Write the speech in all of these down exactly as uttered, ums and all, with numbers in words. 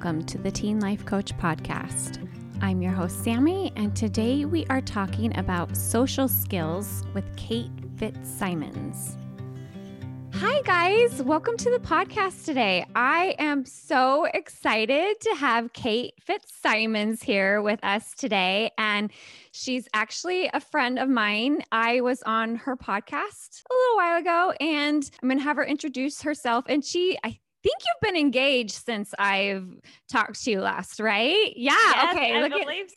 welcome to the Teen Life Coach Podcast. I'm your host, Sammy, and today we are talking about social skills with Kate Fitzsimons. Hi, guys. Welcome to the podcast today. I am so excited to have Kate Fitzsimons here with us today, and she's actually a friend of mine. I was on her podcast a little while ago, and I'm going to have her introduce herself, and she, I I think you've been engaged since I've talked to you last, right? Yeah. Yes, okay. I Look believe at...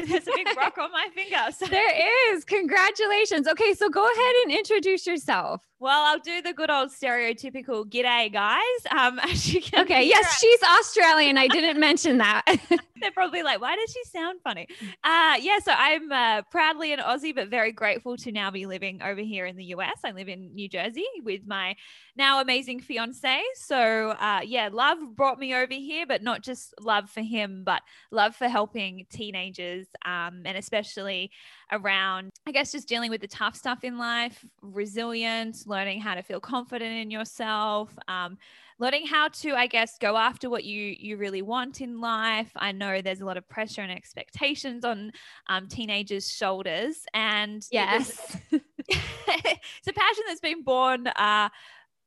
so. There's a big rock on my finger. So. There is. Congratulations. Okay. So go ahead and introduce yourself. Well, I'll do the good old stereotypical g'day, guys. Um, as you can okay. Yes. Out. She's Australian. I didn't mention that. They're probably like, why does she sound funny? Uh, yeah. So I'm uh, proudly an Aussie, but very grateful to now be living over here in the U S. I live in New Jersey with my now amazing fiance. So Uh, yeah, love brought me over here, but not just love for him, but love for helping teenagers, um, and especially around, I guess, just dealing with the tough stuff in life, resilience, learning how to feel confident in yourself, um, learning how to, I guess, go after what you you really want in life. I know there's a lot of pressure and expectations on um, teenagers' shoulders, and yes, it was, it's a passion that's been born uh,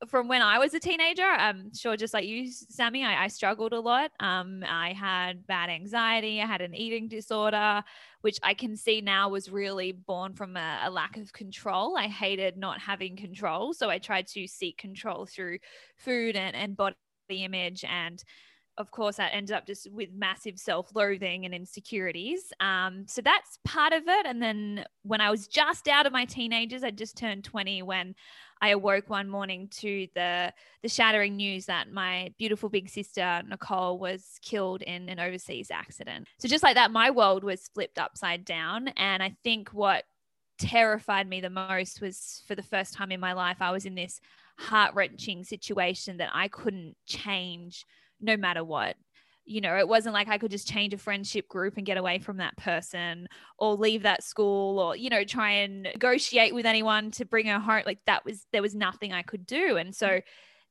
from when I was a teenager. I'm sure just like you, Sammy, I, I struggled a lot. Um, I had bad anxiety. I had an eating disorder, which I can see now was really born from a, a lack of control. I hated not having control. So I tried to seek control through food and, and body image. And of course, that ended up just with massive self-loathing and insecurities. Um, so that's part of it. And then when I was just out of my teenagers, I just turned twenty when I awoke one morning to the the shattering news that my beautiful big sister, Nicole, was killed in an overseas accident. So just like that, my world was flipped upside down. And I think what terrified me the most was, for the first time in my life, I was in this heart-wrenching situation that I couldn't change no matter what. You know, it wasn't like I could just change a friendship group and get away from that person or leave that school or, you know, try and negotiate with anyone to bring her home. Like that was, there was nothing I could do. And so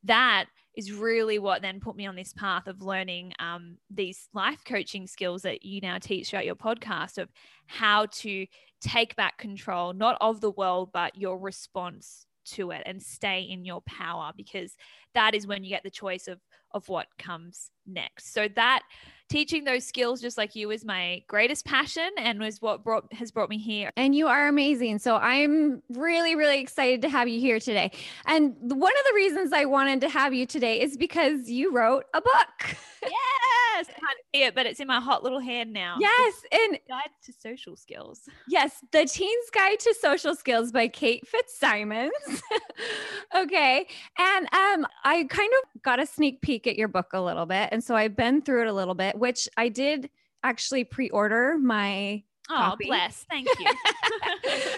that is really what then put me on this path of learning um, these life coaching skills that you now teach throughout your podcast, of how to take back control, not of the world, but your response to it, and stay in your power, because that is when you get the choice of of what comes next. So that teaching those skills, just like you, is my greatest passion and was what brought has brought me here. And you are amazing. So I'm really, really excited to have you here today. And one of the reasons I wanted to have you today is because you wrote a book. Yes. I can't see it, but it's in my hot little hand now. Yes. And Guide to Social Skills. Yes. The Teen's Guide to Social Skills by Kate Fitzsimons. Okay. And um, I kind of got a sneak peek at your book a little bit. And so I've been through it a little bit, which I did actually pre-order my Oh, copy. Bless. Thank you.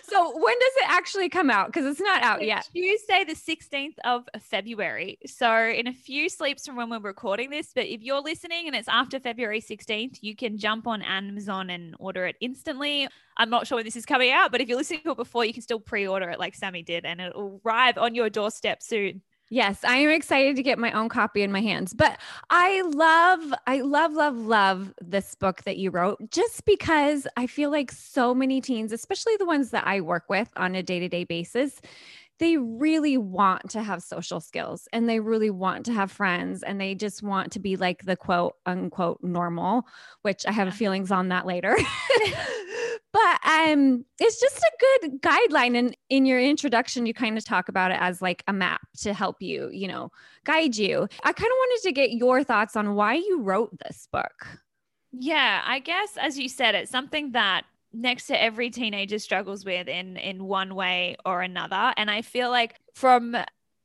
So when does it actually come out? Because it's not out it's yet. Tuesday, the sixteenth of February. So in a few sleeps from when we're recording this, but if you're listening and it's after February sixteenth, you can jump on Amazon and order it instantly. I'm not sure when this is coming out, but if you're listening to it before, you can still pre-order it like Sammy did, and it will arrive on your doorstep soon. Yes, I am excited to get my own copy in my hands, but I love, I love, love, love this book that you wrote, just because I feel like so many teens, especially the ones that I work with on a day-to-day basis, they really want to have social skills and they really want to have friends and they just want to be like the quote unquote normal, which I have yeah. feelings on that later. But um, it's just a good guideline. And in your introduction, you kind of talk about it as like a map to help you, you know, guide you. I kind of wanted to get your thoughts on why you wrote this book. Yeah, I guess, as you said, it's something that next to every teenager struggles with in, in one way or another. And I feel like from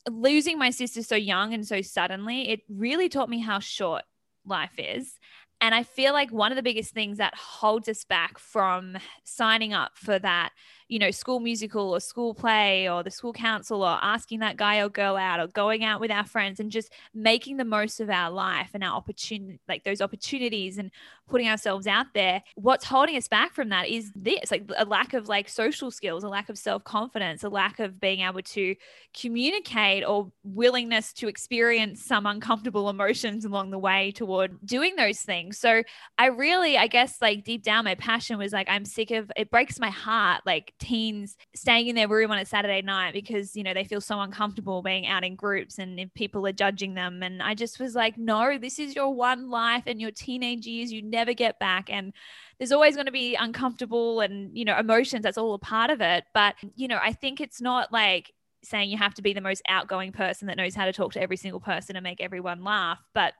losing my sister so young and so suddenly, it really taught me how short life is. And I feel like one of the biggest things that holds us back from signing up for that you know, school musical or school play or the school council, or asking that guy or girl out, or going out with our friends, and just making the most of our life and our opportunity, like those opportunities, and putting ourselves out there. What's holding us back from that is this, like a lack of like social skills, a lack of self-confidence, a lack of being able to communicate, or willingness to experience some uncomfortable emotions along the way toward doing those things. So I really, I guess like deep down, my passion was like, I'm sick of, it breaks my heart, like teens staying in their room on a Saturday night because, you know, they feel so uncomfortable being out in groups, and if people are judging them. And I just was like, no, this is your one life, and your teenage years you never get back. And there's always going to be uncomfortable and, you know, emotions. That's all a part of it. But, you know, I think it's not like saying you have to be the most outgoing person that knows how to talk to every single person and make everyone laugh. But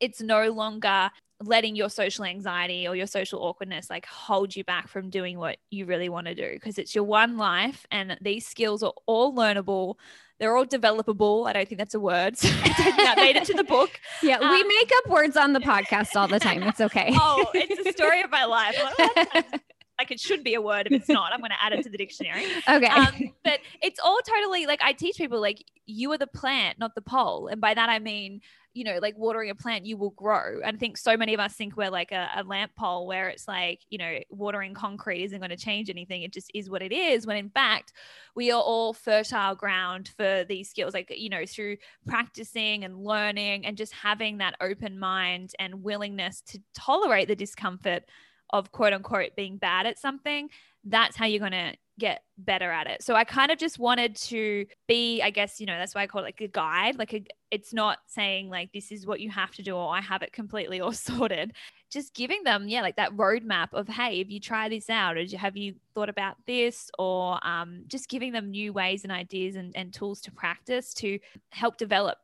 it's no longer letting your social anxiety or your social awkwardness like hold you back from doing what you really want to do, because it's your one life, and these skills are all learnable. They're all developable. I don't think that's a word. So I made it to the book. Yeah, um, we make up words on the podcast all the time. It's okay. Oh, it's the story of my life. Like it should be a word. If it's not, I'm going to add it to the dictionary. Okay. Um, but it's all totally like, I teach people like you are the plant, not the pole. And by that, I mean, you know, like watering a plant, you will grow. And I think so many of us think we're like a, a lamp pole where it's like, you know, watering concrete isn't going to change anything. It just is what it is. When in fact, we are all fertile ground for these skills, like, you know, through practicing and learning and just having that open mind and willingness to tolerate the discomfort of quote unquote being bad at something. That's how you're going to get better at it. So I kind of just wanted to be, I guess, you know, that's why I call it like a guide. Like a, it's not saying like, this is what you have to do, or I have it completely all sorted. Just giving them, yeah, like that roadmap of, hey, if you try this out, or have you thought about this, or um, just giving them new ways and ideas and, and tools to practice to help develop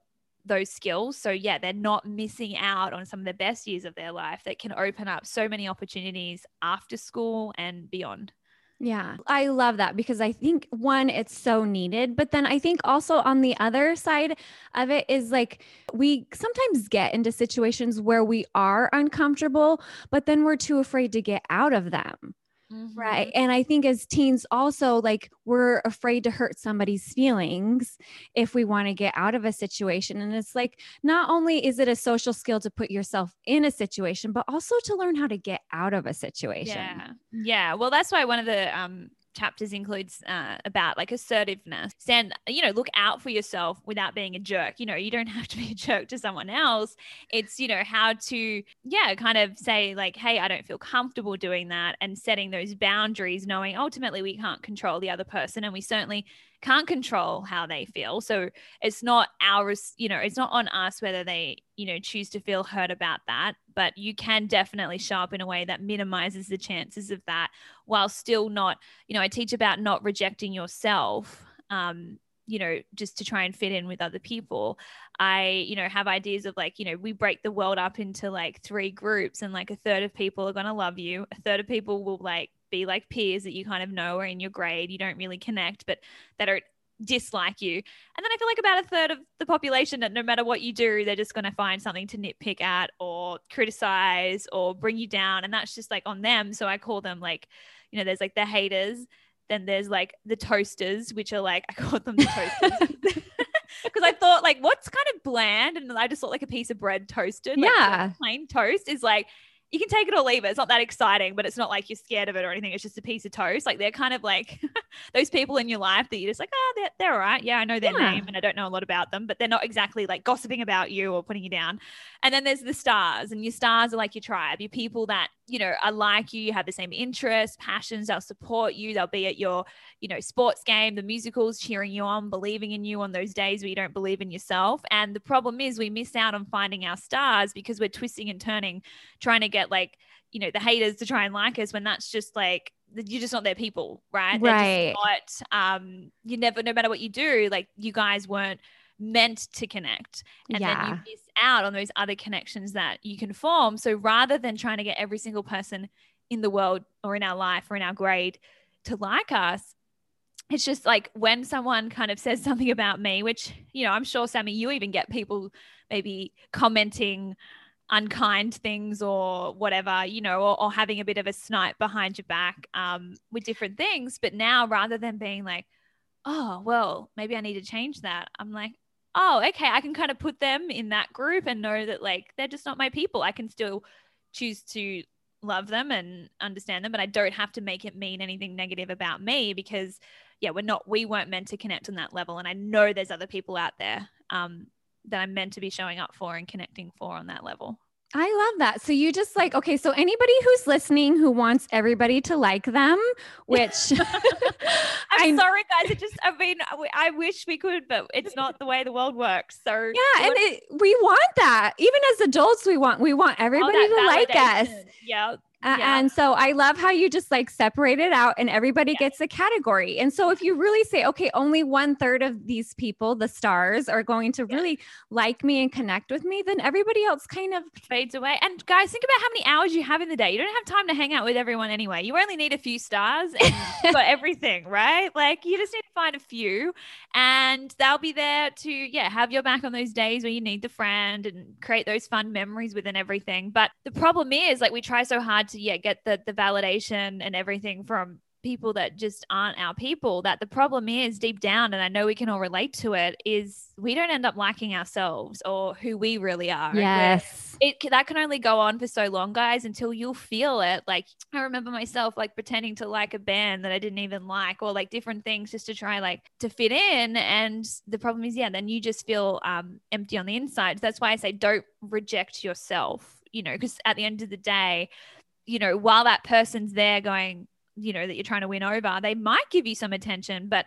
those skills. So yeah, they're not missing out on some of the best years of their life that can open up so many opportunities after school and beyond. Yeah. I love that, because I think one, it's so needed, but then I think also on the other side of it is like, we sometimes get into situations where we are uncomfortable, but then we're too afraid to get out of them. Mm-hmm. Right. And I think as teens also, like we're afraid to hurt somebody's feelings if we want to get out of a situation. And it's like, not only is it a social skill to put yourself in a situation, but also to learn how to get out of a situation. Yeah. Yeah. Well, that's why one of the, um, chapters includes uh, about like assertiveness. Stand, you know, look out for yourself without being a jerk. You know, you don't have to be a jerk to someone else. It's, you know, how to, yeah, kind of say like, hey, I don't feel comfortable doing that, and setting those boundaries, knowing ultimately we can't control the other person, and we certainly can't control how they feel. So it's not ours, you know, it's not on us whether they, you know, choose to feel hurt about that, but you can definitely show up in a way that minimizes the chances of that, while still not, you know, I teach about not rejecting yourself, um, you know, just to try and fit in with other people. I, you know, have ideas of like, you know, we break the world up into like three groups, and like a third of people are going to love you. A third of people will like be like peers that you kind of know are in your grade, you don't really connect, but that are dislike you. And then I feel like about a third of the population that no matter what you do, they're just going to find something to nitpick at or criticize or bring you down. And that's just like on them. So I call them like, you know, there's like the haters, then there's like the toasters, which are like, I call them the toasters. Because I thought like, what's kind of bland? And I just thought like a piece of bread toasted, like, yeah, plain toast is like, you can take it or leave it. It's not that exciting, but it's not like you're scared of it or anything. It's just a piece of toast. Like they're kind of like those people in your life that you're just like, oh, they're, they're all right. Yeah, I know their yeah. name and I don't know a lot about them, but they're not exactly like gossiping about you or putting you down. And then there's the stars, and your stars are like your tribe, your people that, you know, are like you, you have the same interests, passions, they'll support you. They'll be at your, you know, sports game, the musicals, cheering you on, believing in you on those days where you don't believe in yourself. And the problem is we miss out on finding our stars because we're twisting and turning, trying to get like, you know, the haters to try and like us, when that's just like, you're just not their people, right? Right. They're just not, um, you never, no matter what you do, like you guys weren't meant to connect, and yeah. then you miss out on those other connections that you can form. So rather than trying to get every single person in the world or in our life or in our grade to like us, it's just like when someone kind of says something about me, which, you know, I'm sure Sammy, you even get people maybe commenting unkind things or whatever, you know, or, or having a bit of a snipe behind your back um, with different things. But now, rather than being like, oh, well, maybe I need to change that, I'm like, oh, okay, I can kind of put them in that group and know that, like, they're just not my people. I can still choose to love them and understand them, but I don't have to make it mean anything negative about me, because yeah, we're not, we weren't meant to connect on that level. And I know there's other people out there um, that I'm meant to be showing up for and connecting for on that level. I love that. So you just like, okay, so anybody who's listening who wants everybody to like them, which I'm I, sorry guys, it just, I mean, I wish we could, but it's not the way the world works. So yeah. And it, we want that. Even as adults, we want, we want everybody to like us. Yeah. Uh, yeah. And so I love how you just like separate it out and everybody yeah. gets a category. And so if you really say, okay, only one third of these people, the stars, are going to yeah. really like me and connect with me, then everybody else kind of fades away. And guys, think about how many hours you have in the day. You don't have time to hang out with everyone anyway. You only need a few stars and for everything, right? Like you just need to find a few and they'll be there to, yeah, have your back on those days where you need the friend and create those fun memories within everything. But the problem is, like, we try so hard to To, yeah, get the, the validation and everything from people that just aren't our people, that the problem is deep down, and I know we can all relate to it, is we don't end up liking ourselves or who we really are. Yes. It, that can only go on for so long, guys, until you'll feel it. Like I remember myself like pretending to like a band that I didn't even like, or like different things just to try like to fit in. And the problem is, yeah, then you just feel um, empty on the inside. That's why I say don't reject yourself, you know, because at the end of the day, you know, while that person's there going, you know, that you're trying to win over, they might give you some attention, but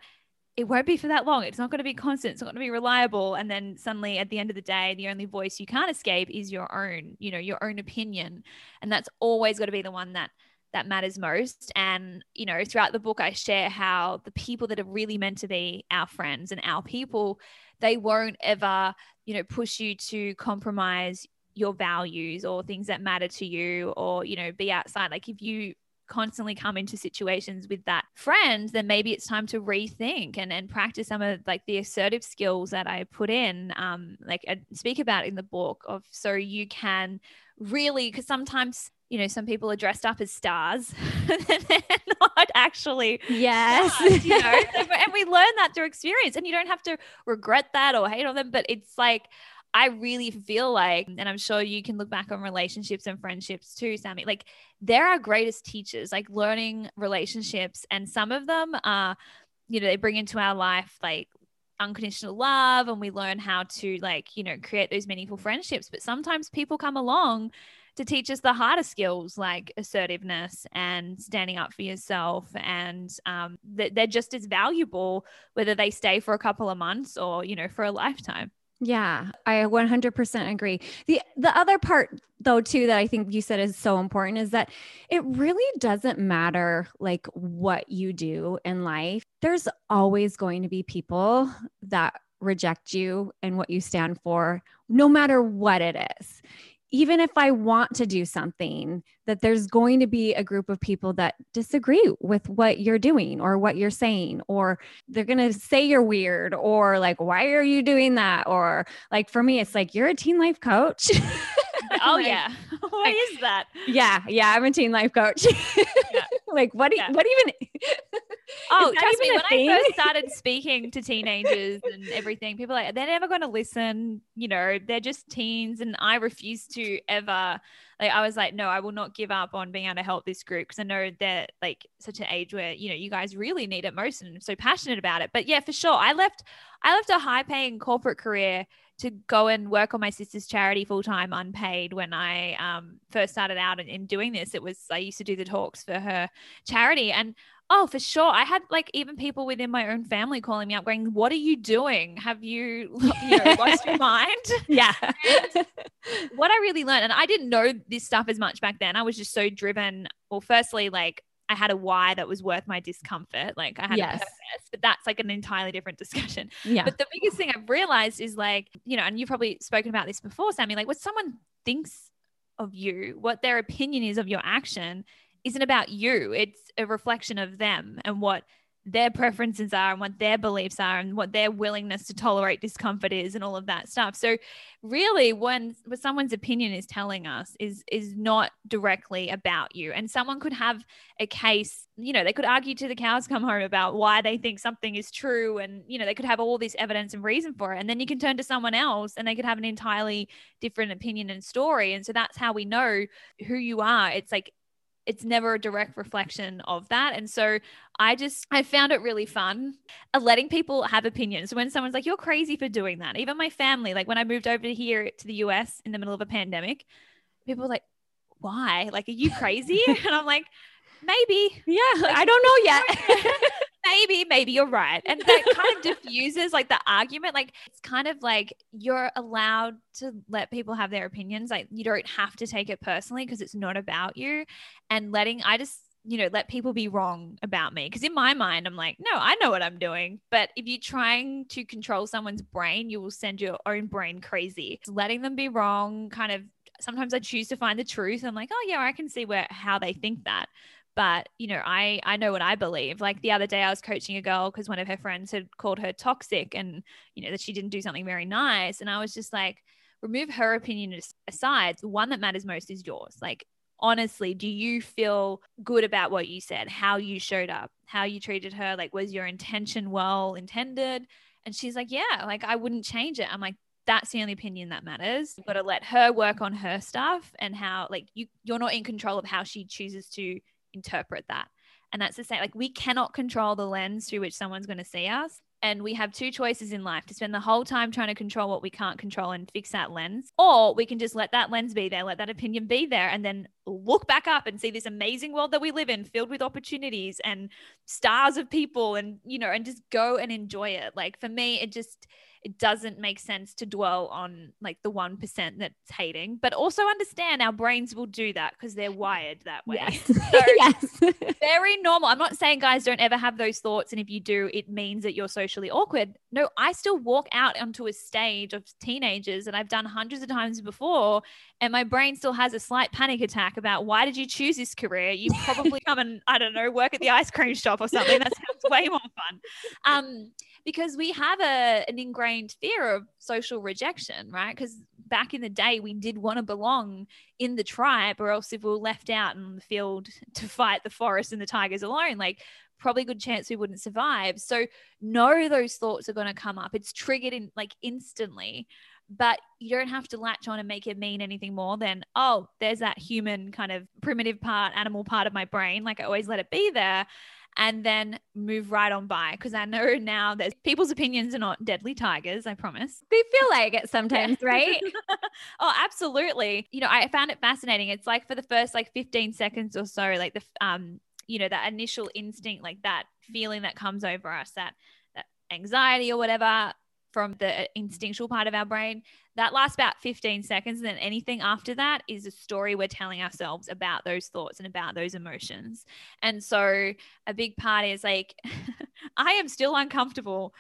it won't be for that long. It's not going to be constant. It's not going to be reliable. And then suddenly at the end of the day, the only voice you can't escape is your own, you know, your own opinion. And that's always got to be the one that, that matters most. And, you know, throughout the book, I share how the people that are really meant to be our friends and our people, they won't ever, you know, push you to compromise your values or things that matter to you, or, you know, be outside. Like if you constantly come into situations with that friend, then maybe it's time to rethink and, and practice some of like the assertive skills that I put in, um, like I speak about in the book of, so you can really, cause sometimes, you know, some people are dressed up as stars and they're not actually yes. stars, you know, and we learn that through experience, and you don't have to regret that or hate on them, but it's like, I really feel like, and I'm sure you can look back on relationships and friendships too, Sammy, like they're our greatest teachers, like learning relationships. And some of them are, you know, they bring into our life like unconditional love, and we learn how to like, you know, create those meaningful friendships. But sometimes people come along to teach us the harder skills like assertiveness and standing up for yourself. And um, they're just as valuable, whether they stay for a couple of months or, you know, for a lifetime. Yeah, I one hundred percent agree. The the other part though too that I think you said is so important is that it really doesn't matter like what you do in life. There's always going to be people that reject you and what you stand for, no matter what it is. Even if I want to do something, that there's going to be a group of people that disagree with what you're doing or what you're saying, or they're going to say you're weird, or like, why are you doing that? Or like, for me, it's like, you're a teen life coach. Oh like, yeah. What like, is that? Yeah. Yeah. I'm a teen life coach. Yeah. Like what, yeah. what even, oh, trust me, when thing? I first started speaking to teenagers and everything, people are like, they're never going to listen, you know, they're just teens. And I refuse to ever, like, I was like, no, I will not give up on being able to help this group, because I know they're like such an age where, you know, you guys really need it most, and I'm so passionate about it. But yeah, for sure. I left, I left a high paying corporate career to go and work on my sister's charity full-time unpaid. When I um, first started out in, in doing this, it was, I used to do the talks for her charity. And oh, for sure. I had like even people within my own family calling me up going, what are you doing? Have you, you know, lost your mind? Yeah. What I really learned, and I didn't know this stuff as much back then. I was just so driven. Well, firstly, like I had a why that was worth my discomfort. Like I had yes. a purpose, but that's like an entirely different discussion. Yeah. But the biggest thing I've realized is like, you know, and you've probably spoken about this before, Sammy, like what someone thinks of you, what their opinion is of your action, isn't about you. It's a reflection of them and what their preferences are and what their beliefs are and what their willingness to tolerate discomfort is and all of that stuff. So really when what someone's opinion is telling us is, is not directly about you. And someone could have a case, you know, they could argue to the cows come home about why they think something is true. And, you know, they could have all this evidence and reason for it. And then you can turn to someone else and they could have an entirely different opinion and story. And so that's how we know who you are. It's like, it's never a direct reflection of that. And so I just, I found it really fun letting people have opinions. When someone's like, you're crazy for doing that. Even my family, like when I moved over here to the U S in the middle of a pandemic, people were like, why? Like, are you crazy? And I'm like, maybe. Yeah. Like, I don't know yet. Maybe, maybe you're right. And that kind of diffuses like the argument. Like it's kind of like you're allowed to let people have their opinions. Like you don't have to take it personally because it's not about you. And letting, I just, you know, let people be wrong about me. Cause in my mind, I'm like, no, I know what I'm doing. But if you're trying to control someone's brain, you will send your own brain crazy. Just letting them be wrong. Kind of, sometimes I choose to find the truth. I'm like, oh yeah, I can see where, how they think that. But, you know, I, I know what I believe. Like the other day I was coaching a girl because one of her friends had called her toxic and, you know, that she didn't do something very nice. And I was just like, remove her opinion aside. The one that matters most is yours. Like, honestly, do you feel good about what you said, how you showed up, how you treated her? Like, was your intention well intended? And she's like, yeah, like I wouldn't change it. I'm like, that's the only opinion that matters. You've got to let her work on her stuff and how, like, you, you're not in control of how she chooses to interpret that. And that's the same, like we cannot control the lens through which someone's going to see us. And we have two choices in life: to spend the whole time trying to control what we can't control and fix that lens, or we can just let that lens be there, let that opinion be there, and then look back up and see this amazing world that we live in, filled with opportunities and stars of people, and, you know, and just go and enjoy it. Like for me, it just, it doesn't make sense to dwell on like the one percent that's hating, but also understand our brains will do that because they're wired that way. Yes. So yes. Very normal. I'm not saying guys don't ever have those thoughts. And if you do, it means that you're socially awkward. No, I still walk out onto a stage of teenagers and I've done hundreds of times before. And my brain still has a slight panic attack about why did you choose this career? You probably come and, I don't know, work at the ice cream shop or something. That sounds way more fun. Um, Because we have a, an ingrained fear of social rejection, right? Because back in the day, we did want to belong in the tribe, or else if we were left out in the field to fight the forest and the tigers alone, like probably good chance we wouldn't survive. So know those thoughts are going to come up. It's triggered in like instantly, but you don't have to latch on and make it mean anything more than, oh, there's that human kind of primitive part, animal part of my brain. Like I always let it be there. And then move right on by. Cause I know now that people's opinions are not deadly tigers. I promise. They feel like it sometimes, right? Oh, absolutely. You know, I found it fascinating. It's like for the first like fifteen seconds or so, like the, um, you know, that initial instinct, like that feeling that comes over us, that, that anxiety or whatever from the instinctual part of our brain, that lasts about fifteen seconds. And then anything after that is a story we're telling ourselves about those thoughts and about those emotions. And so a big part is like, I am still uncomfortable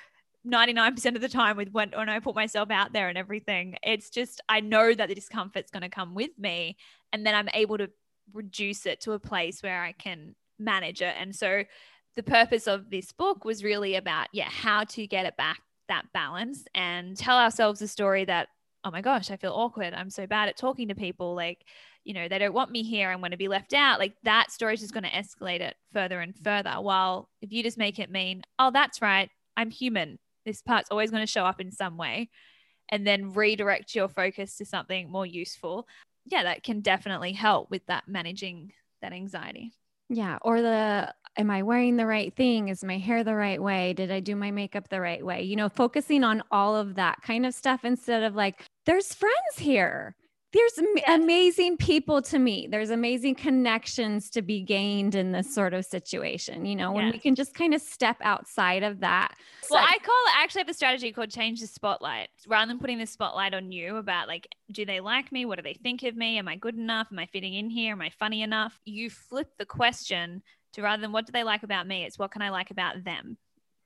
ninety-nine percent of the time with when, when I put myself out there and everything. It's just, I know that the discomfort's going to come with me. And then I'm able to reduce it to a place where I can manage it. And so the purpose of this book was really about, yeah, how to get it back, that balance, and tell ourselves a story that, oh my gosh, I feel awkward. I'm so bad at talking to people. Like, you know, they don't want me here. I'm going to be left out. Like that story is just going to escalate it further and further. While if you just make it mean, oh, that's right, I'm human. This part's always going to show up in some way, and then redirect your focus to something more useful. Yeah. That can definitely help with that, managing that anxiety. Yeah. Or the, am I wearing the right thing? Is my hair the right way? Did I do my makeup the right way? You know, focusing on all of that kind of stuff instead of like, there's friends here. There's yes. amazing people to meet. There's amazing connections to be gained in this sort of situation, you know, yes. when we can just kind of step outside of that. Well, so- I call it, I actually have a strategy called change the spotlight. Rather than putting the spotlight on you about like, do they like me? What do they think of me? Am I good enough? Am I fitting in here? Am I funny enough? You flip the question to, rather than what do they like about me, it's what can I like about them?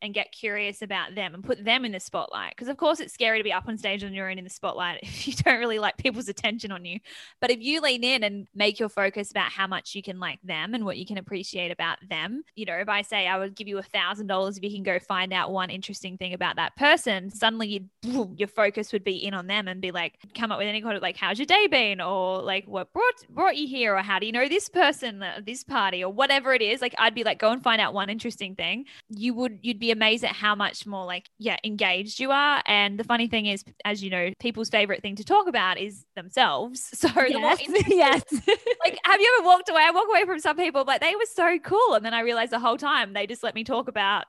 and get curious about them and put them in the spotlight. Because of course it's scary to be up on stage on your own in the spotlight if you don't really like people's attention on you. But if you lean in and make your focus about how much you can like them and what you can appreciate about them, you know, if I say I would give you a thousand dollars if you can go find out one interesting thing about that person, suddenly you'd, boom, your focus would be in on them and be like, come up with any kind of like, how's your day been? Or like, what brought brought you here? Or how do you know this person at this party? Or whatever it is, like I'd be like, go and find out one interesting thing. You would, you'd be amazed at how much more like, yeah, engaged you are. And the funny thing is, as you know, people's favorite thing to talk about is themselves. So yes, the more interesting, yes. Like, have you ever walked away? I walk away from some people, like they were so cool. And then I realized the whole time they just let me talk about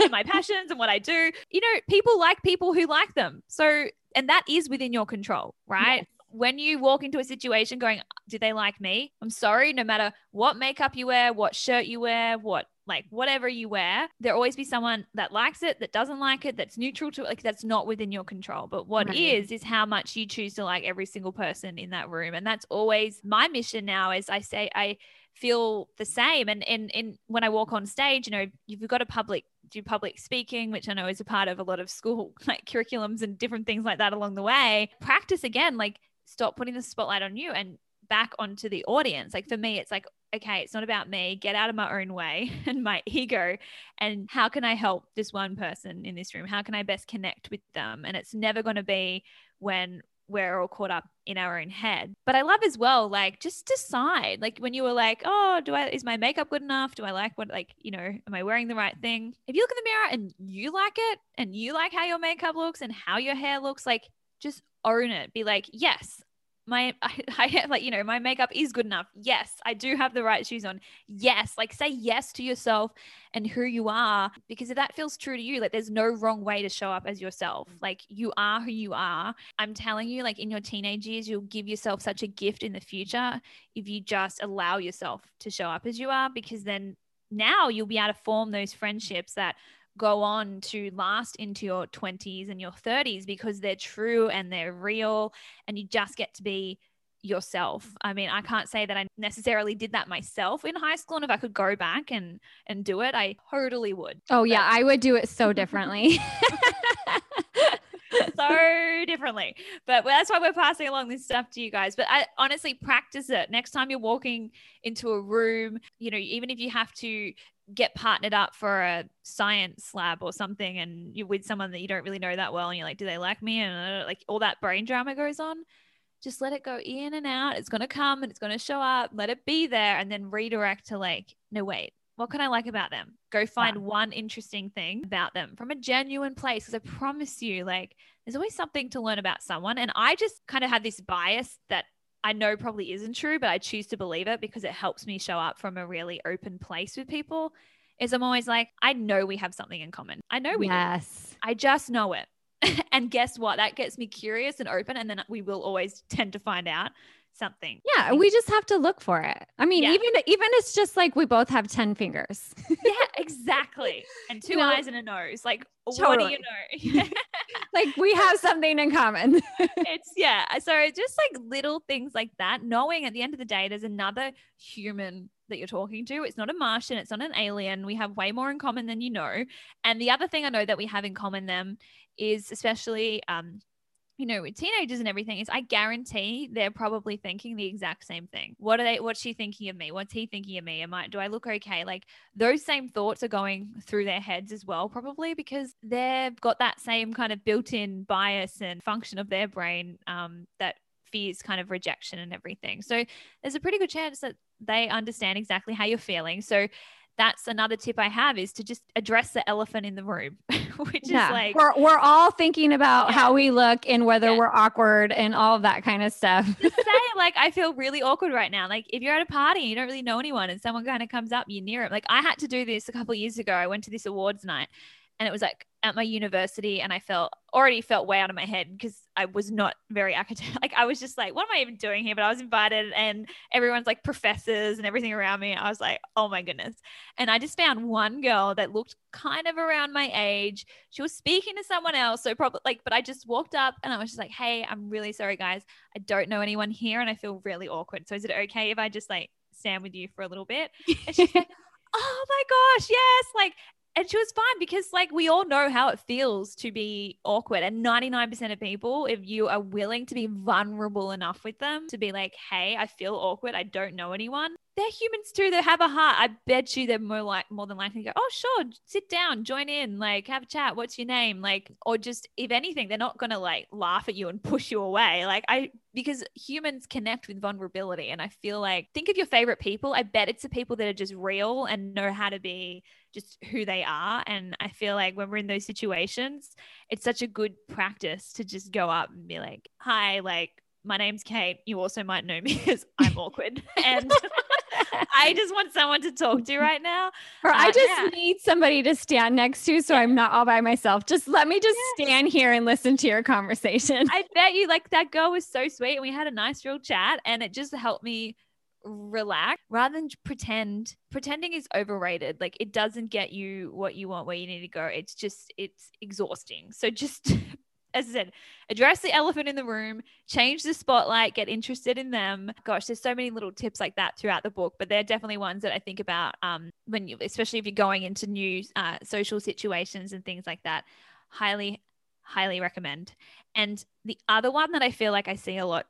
me, my passions and what I do. You know, people like people who like them. So, and that is within your control, right? Yes. When you walk into a situation going, do they like me? I'm sorry, no matter what makeup you wear, what shirt you wear, what, like whatever you wear, there'll always be someone that likes it, that doesn't like it, that's neutral to it. Like that's not within your control. But what right. is, is how much you choose to like every single person in that room. And that's always my mission now, is I say, I feel the same. And, and, and when I walk on stage, you know, you've got a public do public speaking, which I know is a part of a lot of school like curriculums and different things like that along the way. Practice again, like stop putting the spotlight on you and back onto the audience. Like for me, it's like, okay, it's not about me, get out of my own way and my ego. And how can I help this one person in this room? How can I best connect with them? And it's never going to be when we're all caught up in our own head. But I love as well, like just decide, like when you were like, oh, do I, is my makeup good enough? Do I like what, like, you know, am I wearing the right thing? If you look in the mirror and you like it and you like how your makeup looks and how your hair looks, like just own it. Be like, yes, my, I, I like, you know, my makeup is good enough. Yes, I do have the right shoes on. Yes. Like say yes to yourself and who you are, because if that feels true to you, like there's no wrong way to show up as yourself. Like you are who you are. I'm telling you, like in your teenage years, you'll give yourself such a gift in the future if you just allow yourself to show up as you are, because then now you'll be able to form those friendships that go on to last into your twenties and your thirties, because they're true and they're real and you just get to be yourself. I mean, I can't say that I necessarily did that myself in high school, and if I could go back and, and do it, I totally would. Oh yeah. But- I would do it so differently. So differently, but that's why we're passing along this stuff to you guys. But I honestly, practice it. Next time you're walking into a room, you know, even if you have to get partnered up for a science lab or something, and you're with someone that you don't really know that well, and you're like, do they like me? And like all that brain drama goes on. Just let it go in and out. It's going to come and it's going to show up. Let it be there, and then redirect to like, no, wait, what can I like about them? Go find yeah. one interesting thing about them from a genuine place. Because I promise you, like, there's always something to learn about someone. And I just kind of have this bias that I know probably isn't true, but I choose to believe it because it helps me show up from a really open place with people. Is I'm always like, I know we have something in common. I know we yes. do. I just know it. And guess what? That gets me curious and open. And then we will always tend to find out something. Yeah. We just have to look for it. I mean, yeah. even, even it's just like, we both have ten fingers. Yeah, exactly. And two you know, eyes and a nose. Like, totally. What do you know? Like we have something in common. It's yeah. So just like little things like that, knowing at the end of the day, there's another human that you're talking to. It's not a Martian. It's not an alien. We have way more in common than, you know. And the other thing I know that we have in common then is especially, um, you know, with teenagers and everything, is I guarantee they're probably thinking the exact same thing. What are they, what's she thinking of me? What's he thinking of me? Am I, do I look okay? Like those same thoughts are going through their heads as well, probably, because they've got that same kind of built-in bias and function of their brain, um, that fears kind of rejection and everything. So there's a pretty good chance that they understand exactly how you're feeling. So that's another tip I have, is to just address the elephant in the room, which yeah. is like, we're, we're all thinking about yeah. how we look and whether yeah. we're awkward and all of that kind of stuff. Just say like, I feel really awkward right now. Like if you're at a party, you don't really know anyone and someone kind of comes up, you're near it. Like I had to do this a couple of years ago. I went to this awards night and it was like at my university, and I felt already felt way out of my head because I was not very academic. Like I was just like, what am I even doing here? But I was invited and everyone's like professors and everything around me. I was like, oh my goodness. And I just found one girl that looked kind of around my age. She was speaking to someone else. So probably like, but I just walked up and I was just like, hey, I'm really sorry guys. I don't know anyone here and I feel really awkward. So is it okay if I just like stand with you for a little bit? And she's like, oh my gosh, yes. Like And she was fine because, like, we all know how it feels to be awkward. And ninety-nine percent of people, if you are willing to be vulnerable enough with them to be like, hey, I feel awkward, I don't know anyone, they're humans too. They have a heart. I bet you they're more like more than likely to go, oh, sure, sit down, join in, like, have a chat. What's your name? Like, or just, if anything, they're not going to like laugh at you and push you away. Like I, because humans connect with vulnerability. And I feel like, think of your favorite people. I bet it's the people that are just real and know how to be just who they are. And I feel like when we're in those situations, it's such a good practice to just go up and be like, hi, like, my name's Kate. You also might know me because I'm awkward. And I just want someone to talk to right now. Or uh, I just yeah. need somebody to stand next to so yeah. I'm not all by myself. Just let me just yeah. stand here and listen to your conversation. I bet you, like, that girl was so sweet and we had a nice real chat and it just helped me relax rather than pretend. Pretending is overrated. Like, it doesn't get you what you want, where you need to go. It's just, it's exhausting. So just as I said, address the elephant in the room, change the spotlight, get interested in them. Gosh, there's so many little tips like that throughout the book, but they're definitely ones that I think about um, when you, especially if you're going into new uh, social situations and things like that. Highly, highly recommend. And the other one that I feel like I see a lot,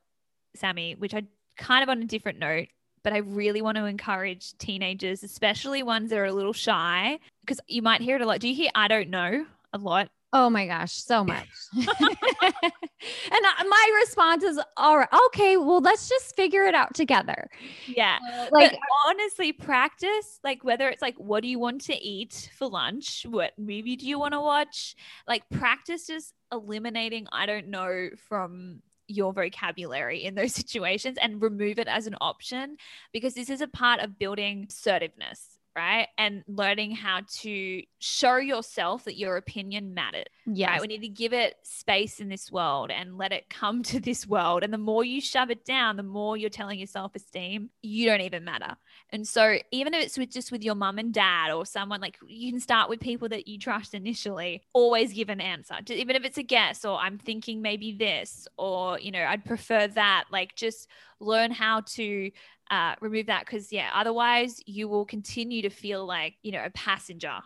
Sammy, which I kind of on a different note, but I really want to encourage teenagers, especially ones that are a little shy, because you might hear it a lot. Do you hear I don't know a lot? Oh my gosh, so much. And my response is, all right, okay, well, let's just figure it out together. Yeah. Uh, like but honestly, practice, like, whether it's like, what do you want to eat for lunch? What movie do you want to watch? Like, practice just eliminating I don't know from your vocabulary in those situations and remove it as an option, because this is a part of building assertiveness. Right. And learning how to show yourself that your opinion matters. Yeah. Right? We need to give it space in this world and let it come to this world. And the more you shove it down, the more you're telling your self-esteem, you don't even matter. And so even if it's with just with your mom and dad or someone, like, you can start with people that you trust initially, always give an answer. Just, even if it's a guess or I'm thinking maybe this, or, you know, I'd prefer that, like, just learn how to Uh, remove that, because yeah, otherwise you will continue to feel like, you know, a passenger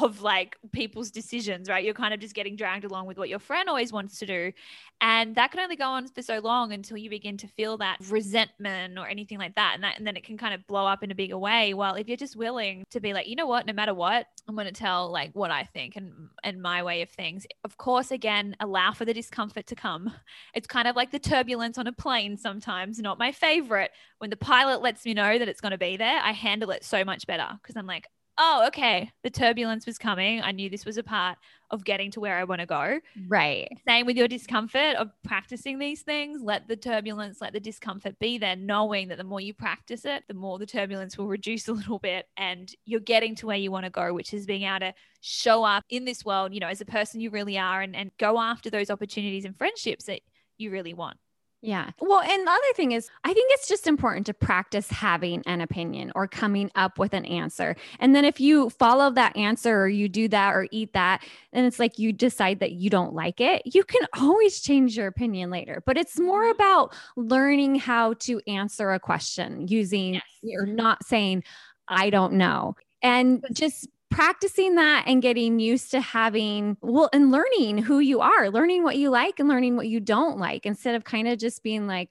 of like people's decisions, right? You're kind of just getting dragged along with what your friend always wants to do. And that can only go on for so long until you begin to feel that resentment or anything like that. And that, and then it can kind of blow up in a bigger way. Well, if you're just willing to be like, you know what, no matter what, I'm going to tell like what I think and, and my way of things. Of course, again, allow for the discomfort to come. It's kind of like the turbulence on a plane sometimes, not my favorite. When the pilot lets me know that it's going to be there, I handle it so much better because I'm like, oh, okay, the turbulence was coming. I knew this was a part of getting to where I want to go. Right. Same with your discomfort of practicing these things. Let the turbulence, let the discomfort be there, knowing that the more you practice it, the more the turbulence will reduce a little bit and you're getting to where you want to go, which is being able to show up in this world, you know, as a person you really are, and, and go after those opportunities and friendships that you really want. Yeah. Well, and the other thing is, I think it's just important to practice having an opinion or coming up with an answer. And then if you follow that answer or you do that or eat that, and it's like you decide that you don't like it, you can always change your opinion later. But it's more about learning how to answer a question using yes. or not saying, I don't know. And just practicing that and getting used to having, well, and learning who you are, learning what you like and learning what you don't like, instead of kind of just being like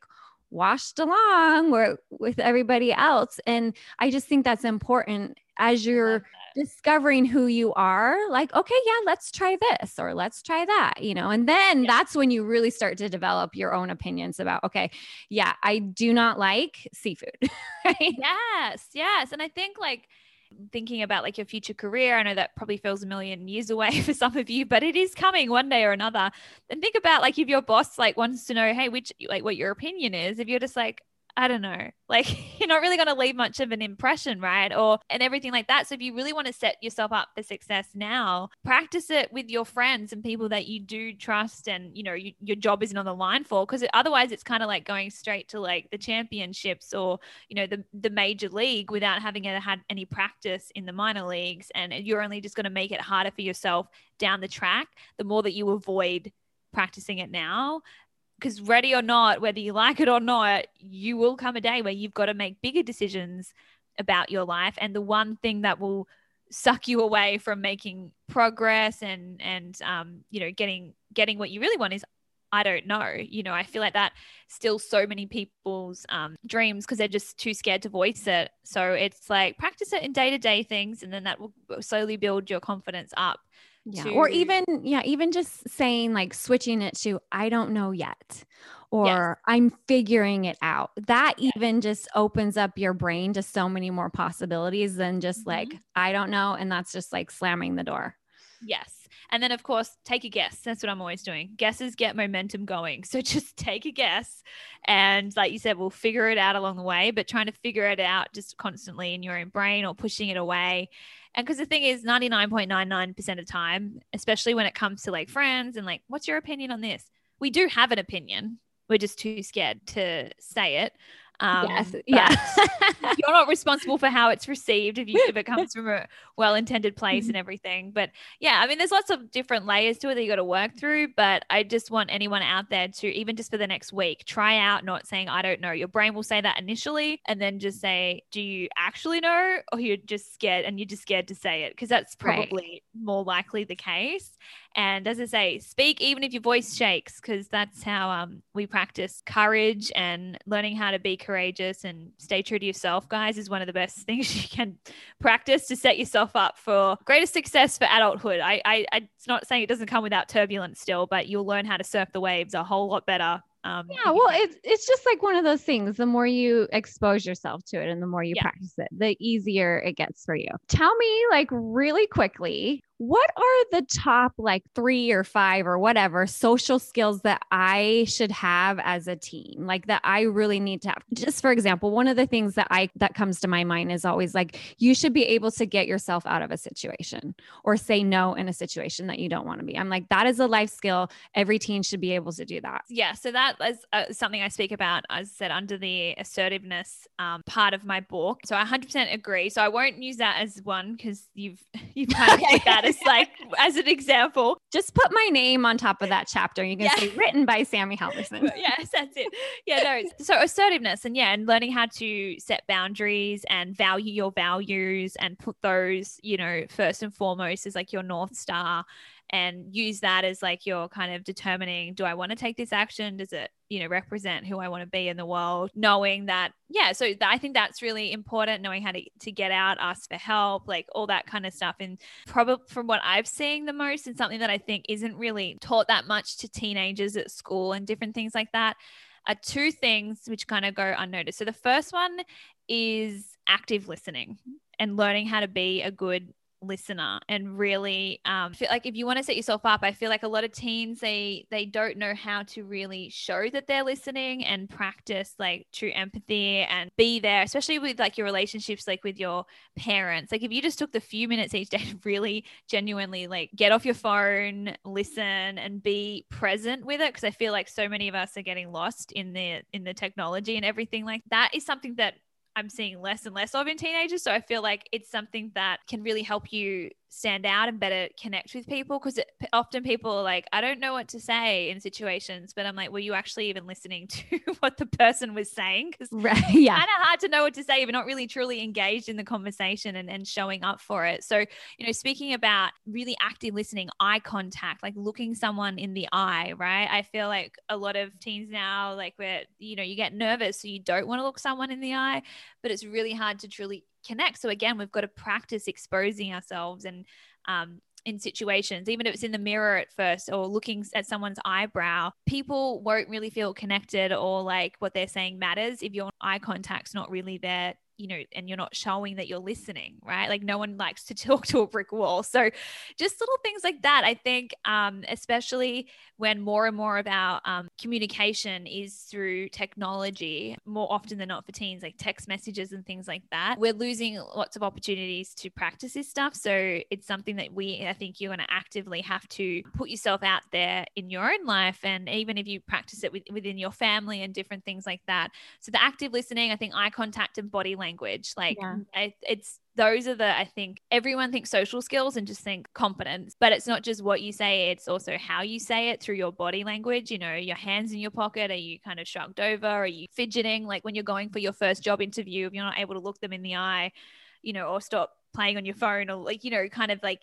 washed along or with everybody else. And I just think that's important as you're discovering who you are, like, okay, yeah, let's try this or let's try that, you know, and then yeah. that's when you really start to develop your own opinions about, okay, yeah, I do not like seafood. Right? Yes. Yes. And I think like, thinking about like your future career, I know that probably feels a million years away for some of you, but it is coming one day or another. And think about like if your boss like wants to know, hey, which like what your opinion is, if you're just like, I don't know, like you're not really going to leave much of an impression, right? Or and everything like that. So if you really want to set yourself up for success now, practice it with your friends and people that you do trust and, you know, you, your job isn't on the line for, because otherwise it's kind of like going straight to like the championships or, you know, the, the major league without having had any practice in the minor leagues. And you're only just going to make it harder for yourself down the track, the more that you avoid practicing it now. Because ready or not, whether you like it or not, you will come a day where you've got to make bigger decisions about your life. And the one thing that will suck you away from making progress and, and, um, you know, getting, getting what you really want is, I don't know. You know, I feel like that still so many people's um, dreams, because they're just too scared to voice it. So it's like, practice it in day-to-day things, and then that will slowly build your confidence up. Yeah. To- or even, yeah, even just saying, like, switching it to, I don't know yet, or yes, I'm figuring it out. That yeah. even just opens up your brain to so many more possibilities than just mm-hmm. like, I don't know. And that's just like slamming the door. Yes. And then, of course, take a guess. That's what I'm always doing. Guesses get momentum going. So just take a guess. And like you said, we'll figure it out along the way, but trying to figure it out just constantly in your own brain, or pushing it away. And because the thing is, ninety-nine point nine nine percent of the time, especially when it comes to like friends and like, what's your opinion on this? We do have an opinion. We're just too scared to say it. Um, yes. Yeah. You're not responsible for how it's received if you, if it comes from a well-intended place and everything. But yeah, I mean, there's lots of different layers to it that you got to work through, but I just want anyone out there to, even just for the next week, try out not saying, I don't know. Your brain will say that initially, and then just say, do you actually know? Or you're just scared, and you're just scared to say it. Cause that's probably right. more likely the case. And as I say, speak even if your voice shakes, because that's how um, we practice courage and learning how to be courageous and stay true to yourself, guys, is one of the best things you can practice to set yourself up for greater success for adulthood. I, I, I it's not saying it doesn't come without turbulence still, but you'll learn how to surf the waves a whole lot better. Um, yeah, well, it's it's just like one of those things. The more you expose yourself to it, and the more you yeah. practice it, the easier it gets for you. Tell me, like, really quickly, what are the top like three or five or whatever social skills that I should have as a teen, like that I really need to have? Just for example, one of the things that I that comes to my mind is always like, you should be able to get yourself out of a situation, or say no in a situation that you don't want to be. I'm like, that is a life skill. Every teen should be able to do that. Yeah. So that is uh, something I speak about, as I said, under the assertiveness um, part of my book. So I one hundred percent agree. So I won't use that as one, because you've you've kind of put that as like as an example. Just put my name on top of that chapter. You can yeah. say written by Sammy Halverson. Yes, that's it. Yeah, no. So assertiveness, and yeah, and learning how to set boundaries and value your values and put those, you know, first and foremost as like your North Star, and use that as like your kind of determining, do I want to take this action? Does it, you know, represent who I want to be in the world? Knowing that, yeah. So th- I think that's really important, knowing how to, to get out, ask for help, like all that kind of stuff. And probably from what I've seen the most, and something that I think isn't really taught that much to teenagers at school and different things like that, are two things which kind of go unnoticed. So the first one is active listening and learning how to be a good listener, and really um feel like if you want to set yourself up, I feel like a lot of teens, they they don't know how to really show that they're listening and practice like true empathy and be there, especially with like your relationships, like with your parents. Like if you just took the few minutes each day to really genuinely like get off your phone, listen, and be present with it, because I feel like so many of us are getting lost in the in the technology and everything like that, is something that I'm seeing less and less of in teenagers. So I feel like it's something that can really help you stand out and better connect with people, because often people are like, I don't know what to say in situations, but I'm like, were you actually even listening to what the person was saying? Because right, yeah. it's kind of hard to know what to say if you're not really truly engaged in the conversation and, and showing up for it. So, you know, speaking about really active listening, eye contact, like looking someone in the eye, right? I feel like a lot of teens now, like where, you know, you get nervous, so you don't want to look someone in the eye, but it's really hard to truly connect. So again, we've got to practice exposing ourselves and um, in situations, even if it's in the mirror at first, or looking at someone's eyebrow, people won't really feel connected, or like what they're saying matters if your eye contact's not really there, you know, and you're not showing that you're listening, right? Like no one likes to talk to a brick wall. So just little things like that, I think, um, especially when more and more of our um, communication is through technology, more often than not for teens, like text messages and things like that, we're losing lots of opportunities to practice this stuff. So it's something that we, I think you're going to actively have to put yourself out there in your own life. And even if you practice it with, within your family and different things like that. So the active listening, I think eye contact and body language language like yeah. I, it's those are the I think everyone thinks social skills and just think competence, but it's not just what you say, it's also how you say it through your body language. You know, your hands in your pocket, are you kind of shrugged over, are you fidgeting? Like when you're going for your first job interview, if you're not able to look them in the eye, you know, or stop playing on your phone or like, you know, kind of like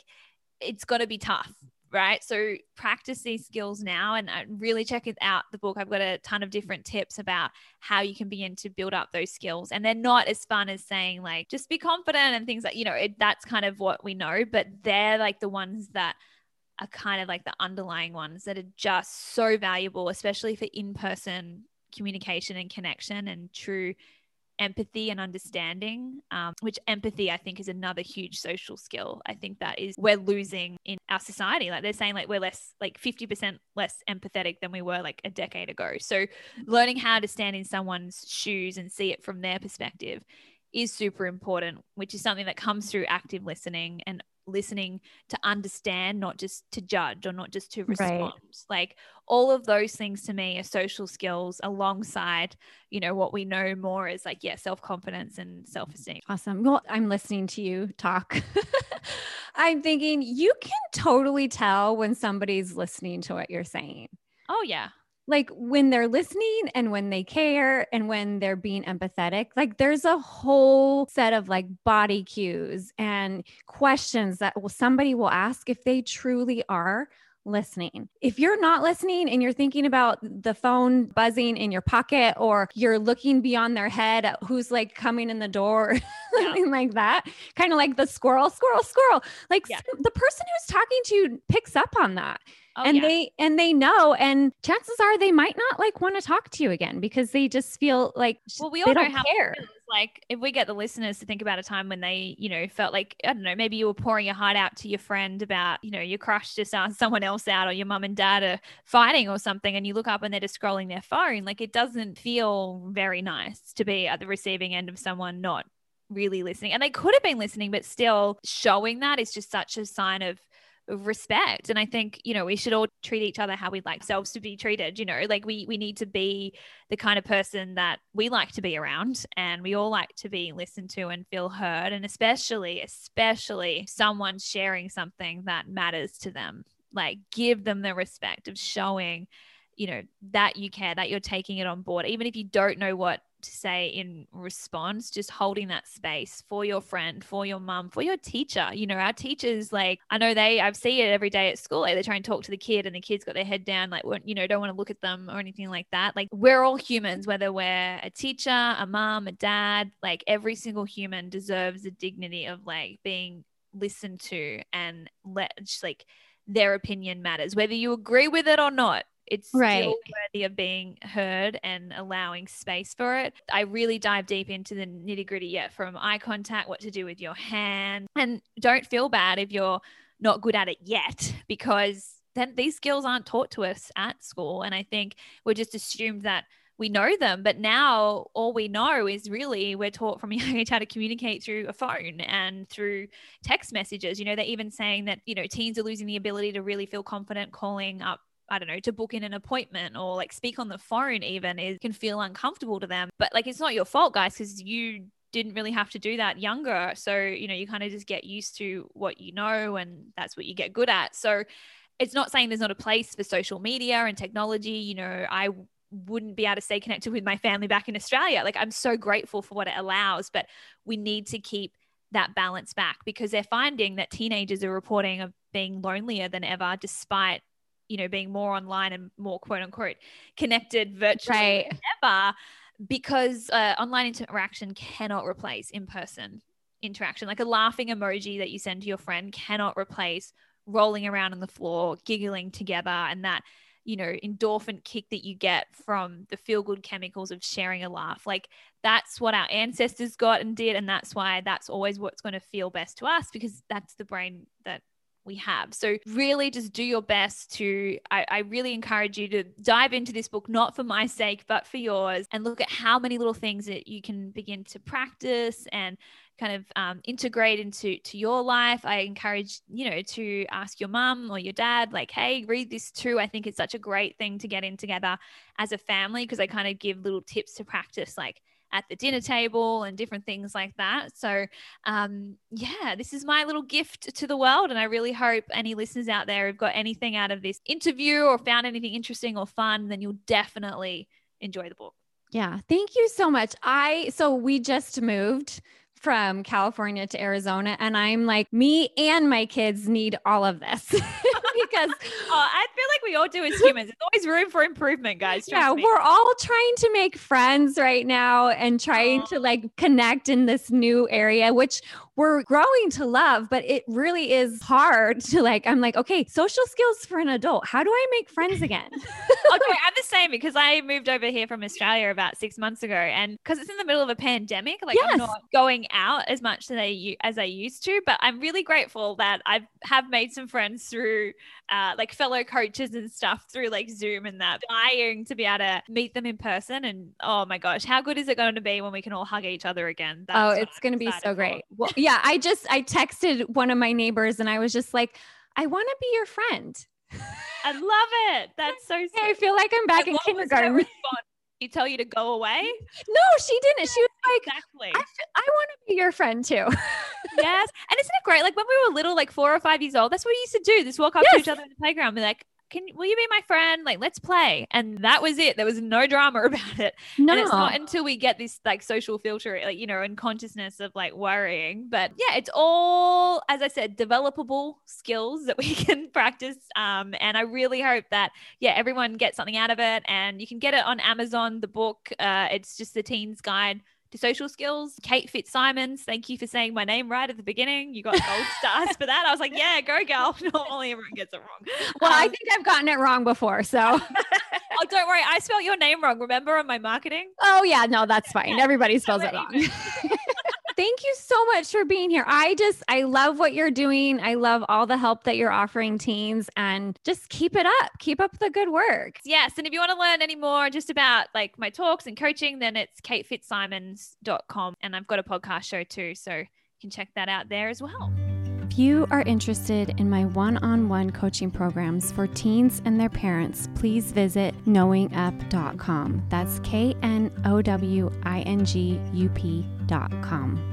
it's got to be tough, right? So practice these skills now and really check it out, the book. I've got a ton of different tips about how you can begin to build up those skills. And they're not as fun as saying like, just be confident and things like, you know, it, that's kind of what we know, but they're like the ones that are kind of like the underlying ones that are just so valuable, especially for in-person communication and connection and true empathy and understanding, um, which empathy I think is another huge social skill. I think that is we're losing in our society. Like they're saying like we're less, like fifty percent less empathetic than we were like a decade ago. So learning how to stand in someone's shoes and see it from their perspective is super important, which is something that comes through active listening and listening to understand, not just to judge or not just to respond. Right. Like all of those things to me are social skills alongside, you know, what we know more is like, yeah, self-confidence and self-esteem. Awesome. Well, I'm listening to you talk. I'm thinking you can totally tell when somebody's listening to what you're saying. Oh yeah. Like when they're listening and when they care and when they're being empathetic, like there's a whole set of like body cues and questions that will, somebody will ask if they truly are listening. If you're not listening and you're thinking about the phone buzzing in your pocket or you're looking beyond their head at who's like coming in the door, something like that, kind of like the squirrel, squirrel, squirrel, like yeah. the person who's talking to you picks up on that. Oh, and yeah. they, and they know, and chances are they might not like want to talk to you again because they just feel like, well, we all know how it feels. Like if we get the listeners to think about a time when they, you know, felt like, I don't know, maybe you were pouring your heart out to your friend about, you know, your crush just asked someone else out or your mom and dad are fighting or something. And you look up and they're just scrolling their phone. Like it doesn't feel very nice to be at the receiving end of someone not really listening. And they could have been listening, but still showing that is just such a sign of respect. And I think, you know, we should all treat each other how we'd like ourselves to be treated. You know, like we, we need to be the kind of person that we like to be around, and we all like to be listened to and feel heard. And especially, especially someone sharing something that matters to them, like give them the respect of showing, you know, that you care, that you're taking it on board. Even if you don't know what to say in response, just holding that space for your friend, for your mom, for your teacher. You know, our teachers, like, I know they, I see it every day at school. Like they try and talk to the kid and the kid's got their head down, like, you know, don't want to look at them or anything like that. Like we're all humans, whether we're a teacher, a mom, a dad, like every single human deserves the dignity of like being listened to and let, just, like their opinion matters, whether you agree with it or not. It's right. still worthy of being heard and allowing space for it. I really dive deep into the nitty gritty, yeah, from eye contact, what to do with your hand. And don't feel bad if you're not good at it yet, because then these skills aren't taught to us at school. And I think we're just assumed that we know them, but now all we know is really we're taught from a young age how to communicate through a phone and through text messages. You know, they're even saying that, you know, teens are losing the ability to really feel confident calling up, I don't know, to book in an appointment or like speak on the phone even is can feel uncomfortable to them. But like, it's not your fault, guys, because you didn't really have to do that younger. So, you know, you kind of just get used to what you know and that's what you get good at. So it's not saying there's not a place for social media and technology. You know, I wouldn't be able to stay connected with my family back in Australia. Like I'm so grateful for what it allows, but we need to keep that balance back because they're finding that teenagers are reporting of being lonelier than ever, despite you know, being more online and more quote unquote connected virtually right. ever, because uh, online interaction cannot replace in-person interaction. Like a laughing emoji that you send to your friend cannot replace rolling around on the floor, giggling together. And that, you know, endorphin kick that you get from the feel-good chemicals of sharing a laugh. Like that's what our ancestors got and did. And that's why that's always what's going to feel best to us, because that's the brain that we have. So really just do your best to, I, I really encourage you to dive into this book, not for my sake, but for yours, and look at how many little things that you can begin to practice and kind of um, integrate into to your life. I encourage, you know, to ask your mom or your dad, like, hey, read this too. I think it's such a great thing to get in together as a family, because I kind of give little tips to practice, like at the dinner table and different things like that. So um, yeah, this is my little gift to the world. And I really hope any listeners out there have got anything out of this interview or found anything interesting or fun, then you'll definitely enjoy the book. Yeah. Thank you so much. I, so we just moved from California to Arizona. And I'm like, me and my kids need all of this because oh, I feel like we all do as humans. There's always room for improvement, guys. Yeah. Me. We're all trying to make friends right now and trying oh. to like connect in this new area, which we're growing to love, but it really is hard to like, I'm like, okay, social skills for an adult. How do I make friends again? Okay. I'm the same because I moved over here from Australia about six months ago and because it's in the middle of a pandemic, like yes. I'm not going out as much as I, as I used to, but I'm really grateful that I have made some friends through uh, like fellow coaches and stuff through like Zoom and that, dying to be able to meet them in person. And oh my gosh, how good is it going to be when we can all hug each other again? That's oh, it's going to be so great. Well, yeah, I just, I texted one of my neighbors and I was just like, I want to be your friend. I love it. That's so sweet. I feel like I'm back in kindergarten. You tell you to go away? No, she didn't. She was like, exactly. I, I want to be your friend too. Yes. And isn't it great? Like when we were little, like four or five years old, that's what we used to do. Just walk up yes. to each other in the playground and be like, can, will you be my friend? Like, let's play. And that was it. There was no drama about it. No. And it's not until we get this like social filter, like, you know, and consciousness of like worrying, but yeah, it's all, as I said, developable skills that we can practice. Um, and I really hope that, yeah, everyone gets something out of it and you can get it on Amazon, the book. Uh, it's just The Teen's Guide to Social Skills. Kate Fitzsimons, thank you for saying my name right at the beginning. You got gold stars for that. I was like, yeah, go girl. Normally everyone gets it wrong. Well, um, I think I've gotten it wrong before. So oh, don't worry. I spelled your name wrong. Remember on my marketing? Oh yeah, no, that's fine. Yeah. Everybody spells it wrong. Thank you so much for being here. I just, I love what you're doing. I love all the help that you're offering teens and just keep it up. Keep up the good work. Yes. And if you want to learn any more just about like my talks and coaching, then it's kate fitzsimons dot com. And I've got a podcast show too. So you can check that out there as well. If you are interested in my one-on-one coaching programs for teens and their parents, please visit knowing up dot com. That's K N O W I N G U P dot com.